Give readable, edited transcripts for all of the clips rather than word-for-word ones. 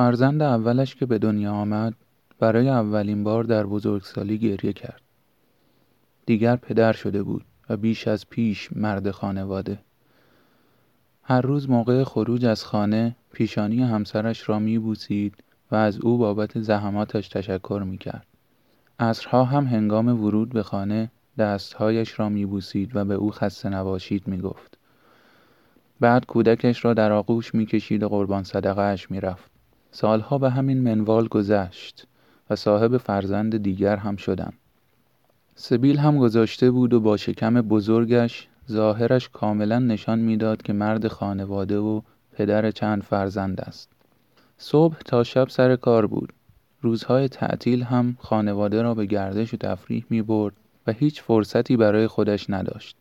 فرزند اولش که به دنیا آمد برای اولین بار در بزرگسالی گریه کرد. دیگر پدر شده بود و بیش از پیش مرد خانواده. هر روز موقع خروج از خانه پیشانی همسرش را می‌بوسید و از او بابت زحماتش تشکر می‌کرد. عصرها هم هنگام ورود به خانه دستهایش را می‌بوسید و به او خسته نباشید می‌گفت. بعد کودکش را در آغوش می‌کشید و قربان صدقه‌اش می‌رفت. سالها به همین منوال گذشت و صاحب فرزند دیگر هم شدم. سبیل هم گذاشته بود و با شکم بزرگش ظاهرش کاملا نشان میداد که مرد خانواده و پدر چند فرزند است. صبح تا شب سر کار بود. روزهای تعطیل هم خانواده را به گردش و تفریح می برد و هیچ فرصتی برای خودش نداشت.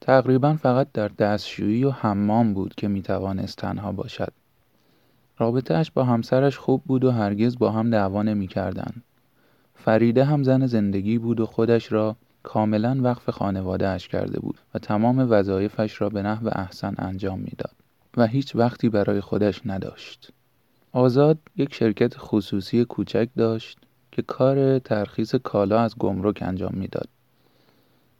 تقریبا فقط در دستشویی و حمام بود که می توانست تنها باشد. رابطه‌اش با همسرش خوب بود و هرگز با هم دعوا نمی‌کردند. فریده هم زن زندگی بود و خودش را کاملا وقف خانواده‌اش کرده بود و تمام وظایفش را به نحو احسن انجام میداد و هیچ وقتی برای خودش نداشت. آزاد یک شرکت خصوصی کوچک داشت که کار ترخیص کالا از گمرک انجام میداد.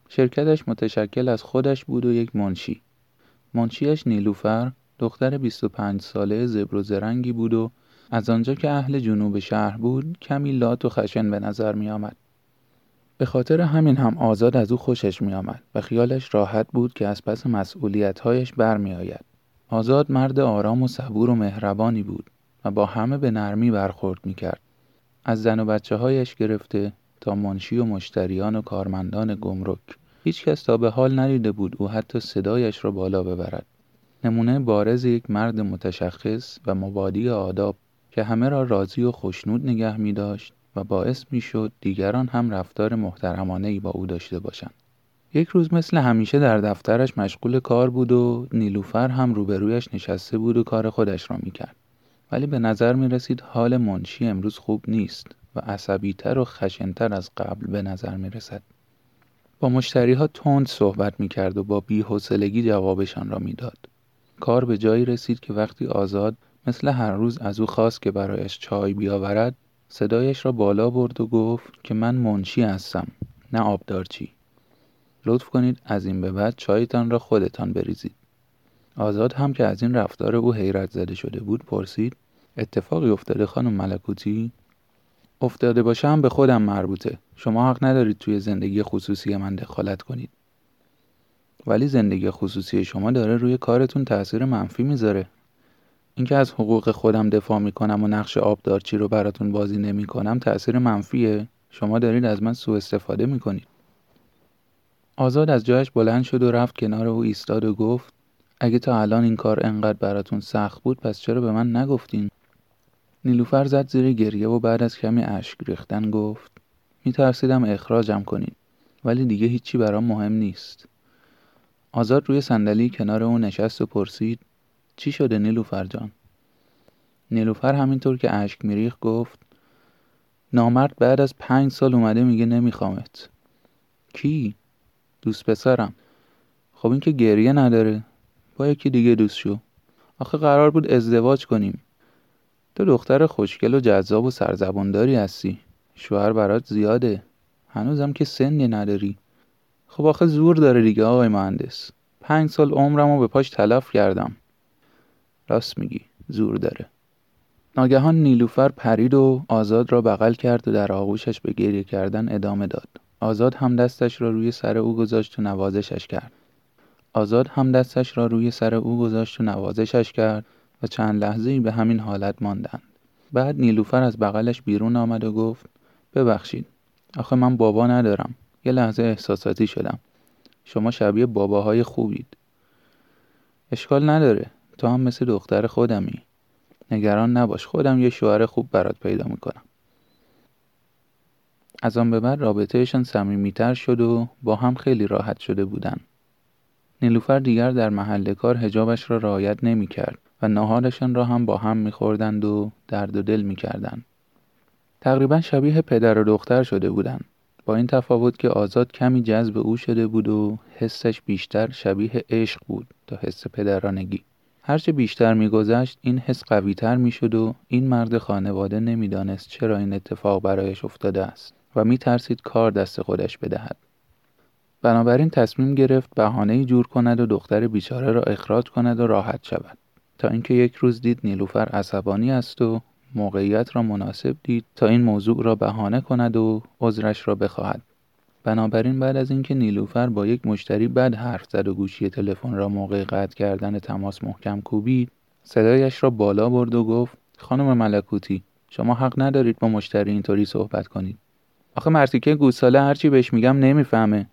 شرکتش متشکل از خودش بود و یک منشی. منشیش نیلوفر دختر 25 ساله زبر و زرنگی بود و از آنجا که اهل جنوب شهر بود کمی لات و خشن به نظر می آمد. به خاطر همین هم آزاد از او خوشش می آمد و خیالش راحت بود که از پس مسئولیت‌هایش برمی آید. آزاد مرد آرام و صبور و مهربانی بود و با همه به نرمی برخورد می کرد. از زن و بچه هایش گرفته تا منشی و مشتریان و کارمندان گمرک. هیچ کس تا به حال ندیده بود او حتی صدایش را بالا ببرد. نمونه بارز یک مرد متشخص و مبادی آداب که همه را راضی و خوشنود نگه می داشت و باعث می شد دیگران هم رفتار محترمانه‌ای با او داشته باشند. یک روز مثل همیشه در دفترش مشغول کار بود و نیلوفر هم روبرویش نشسته بود و کار خودش را می کرد. ولی به نظر می رسید حال منشی امروز خوب نیست و عصبی‌تر و خشن‌تر از قبل به نظر می رسد. با مشتری‌ها تند صحبت می کرد و با بی‌حوصلگی جوابشان را می داد. کار به جایی رسید که وقتی آزاد مثل هر روز از او خواست که برایش چای بیاورد صدایش را بالا برد و گفت که من منشی هستم نه آبدارچی. لطف کنید از این به بعد چایتان را خودتان بریزید. آزاد هم که از این رفتار او حیرت زده شده بود پرسید اتفاقی افتاده خانم ملکوتی؟ افتاده باشم به خودم مربوطه. شما حق ندارید توی زندگی خصوصی من دخالت کنید. ولی زندگی خصوصی شما داره روی کارتون تأثیر منفی میذاره. اینکه از حقوق خودم دفاع میکنم و نقش آبدارچی رو براتون بازی نمیکنم تأثیر منفیه. شما دارید از من سوء استفاده میکنید. آزاد از جایش بلند شد و رفت کنار او ایستاد و گفت اگه تا الان این کار انقدر براتون سخت بود پس چرا به من نگفتین؟ نیلوفر زد زیر گریه و بعد از کمی اشک ریختن گفت میترسیدم اخراجم کنین ولی دیگه هیچی برام مهم نیست. آزاد روی صندلی کنار او نشست و پرسید چی شده نیلوفر جان؟ نیلوفر همینطور که اشک میریخت گفت نامرد بعد از 5 سال اومده میگه نمیخوامت. کی؟ دوست پسرم. خب این که گریه نداره. با یکی دیگه دوست شو. آخه قرار بود ازدواج کنیم. تو دختر خوشگل و جذاب و سرزبونداری هستی. شوهر برات زیاده. هنوزم که سنی نداری. خب آخه زور داره دیگه آقای مهندس. 5 سال عمرمو به پاش تلف کردم. راست میگی زور داره. ناگهان نیلوفر پرید و آزاد را بغل کرد و در آغوشش به گریه کردن ادامه داد. آزاد هم دستش را روی سر او گذاشت و نوازشش کرد و چند لحظه‌ای به همین حالت ماندند. بعد نیلوفر از بغلش بیرون آمد و گفت ببخشید آخه من بابا ندارم. یه لحظه احساساتی شدم. شما شبیه باباهای خوبید. اشکال نداره. تو هم مثل دختر خودمی. نگران نباش. خودم یه شوهر خوب برات پیدا میکنم. از آن به بعد رابطهشان صمیمیتر شد و با هم خیلی راحت شده بودن. نیلوفر دیگر در محل کار حجابش را رعایت نمیکرد و ناهارشان را هم با هم میخوردند و درد و دل میکردند. تقریبا شبیه پدر و دختر شده بودند. با این تفاوت که آزاد کمی جذب او شده بود و حسش بیشتر شبیه عشق بود تا حس پدرانگی. هرچه بیشتر میگذشت این حس قوی‌تر میشد و این مرد خانواده نمیدانست چرا این اتفاق برایش افتاده است و میترسید کار دست خودش بدهد. بنابراین تصمیم گرفت بهانه‌ای جور کند و دختر بیچاره را اخراج کند و راحت شود، تا اینکه یک روز دید نیلوفر عصبانی است و موقعیت را مناسب دید تا این موضوع را بهانه کند و عذرش را بخواهد. بنابراین بعد از اینکه نیلوفر با یک مشتری بد حرف زد و گوشی تلفن را موقع قطع کردن تماس محکم کوبید، صدایش را بالا برد و گفت: خانم ملکوتی، شما حق ندارید با مشتری اینطوری صحبت کنید. آخه مرتیکه گوساله هرچی بهش میگم نمیفهمه.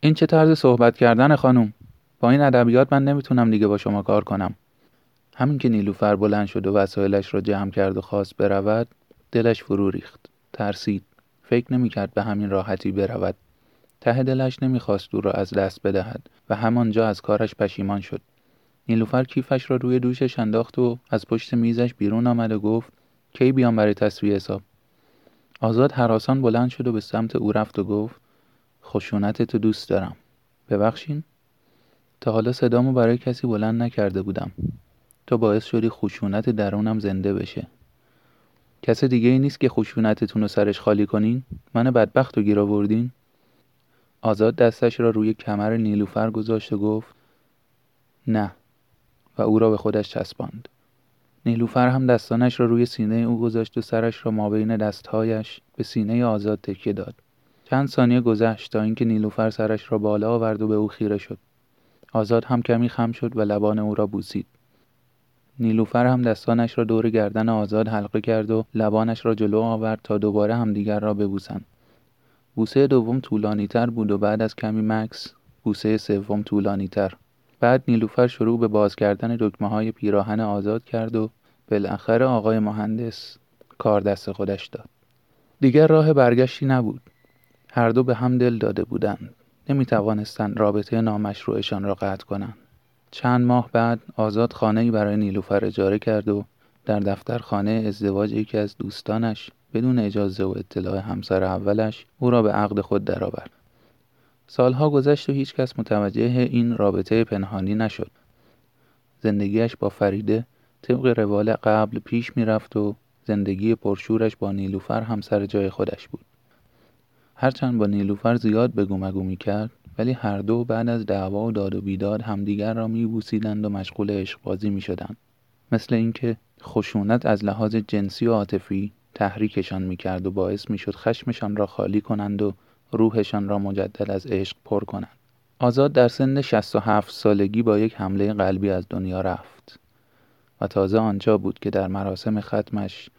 این چه طرز صحبت کردن خانم؟ با این ادبیات من نمیتونم دیگه با شما کار کنم. همین که نیلوفر بلند شد و وسایلش را جمع کرد و خواست برود، دلش فرو ریخت. ترسید. فکر نمی‌کرد به همین راحتی برود. ته دلش نمی‌خواست او را از دست بدهد و همانجا از کارش پشیمان شد. نیلوفر کیفش را روی دوشش انداخت و از پشت میزش بیرون آمد و گفت: کی بیام برای تسویه حساب؟ آزاد هراسان بلند شد و به سمت او رفت و گفت: خشونت تو دوست دارم. ببخشین، تا حالا صدامو برای کسی بلند نکرده بودم. تو باعث شدی خشونت درونم زنده بشه. کس دیگه ای نیست که خشونتتون رو سرش خالی کنین؟ من بدبخت رو گیر آوردین؟ آزاد دستش را روی کمر نیلوفر گذاشت و گفت: نه، و او را به خودش چسباند. نیلوفر هم دستانش را روی سینه او گذاشت و سرش را مابین دستهایش به سینه آزاد تکیه داد. چند ثانیه گذشت تا اینکه نیلوفر سرش را بالا آورد و به او خیره شد. آزاد هم کمی خم شد و لبان او را بوسید. نیلوفر هم دستانش را دور گردن آزاد حلقه کرد و لبانش را جلو آورد تا دوباره همدیگر را ببوسند. بوسه دوم طولانی‌تر بود و بعد از کمی مکث بوسه سوم طولانی‌تر. بعد نیلوفر شروع به باز کردن دکمه‌های پیراهن آزاد کرد و بالاخره آقای مهندس کار دست خودش داد. دیگر راه برگشتی نبود. هر دو به هم دل داده بودند. نمی‌توانستند رابطه نامشروعشان را قطع کنند. چند ماه بعد آزاد خانه‌ای برای نیلوفر اجاره کرد و در دفترخانه ازدواج یکی از دوستانش بدون اجازه و اطلاع همسر اولش او را به عقد خود درآورد. سالها گذشت و هیچ کس متوجه این رابطه پنهانی نشد. زندگیش با فریده طبق روال قبل پیش می‌رفت و زندگی پرشورش با نیلوفر هم سر جای خودش بود. هرچند با نیلوفر زیاد بگو مگو می‌کرد، ولی هر دو بعد از دعوا و داد و بیداد همدیگر را میبوسیدند و مشغول عشقبازی میشدند، مثل اینکه خشونت از لحاظ جنسی و عاطفی تحریکشان میکرد و باعث میشد خشمشان را خالی کنند و روحشان را مجدد از عشق پر کنند. آزاد در سن 67 سالگی با یک حمله قلبی از دنیا رفت و تازه آنجا بود که در مراسم ختمش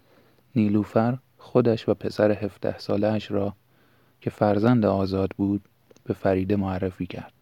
نیلوفر خودش و پسر 17 ساله‌اش را که فرزند آزاد بود به فریده معرفی کرد.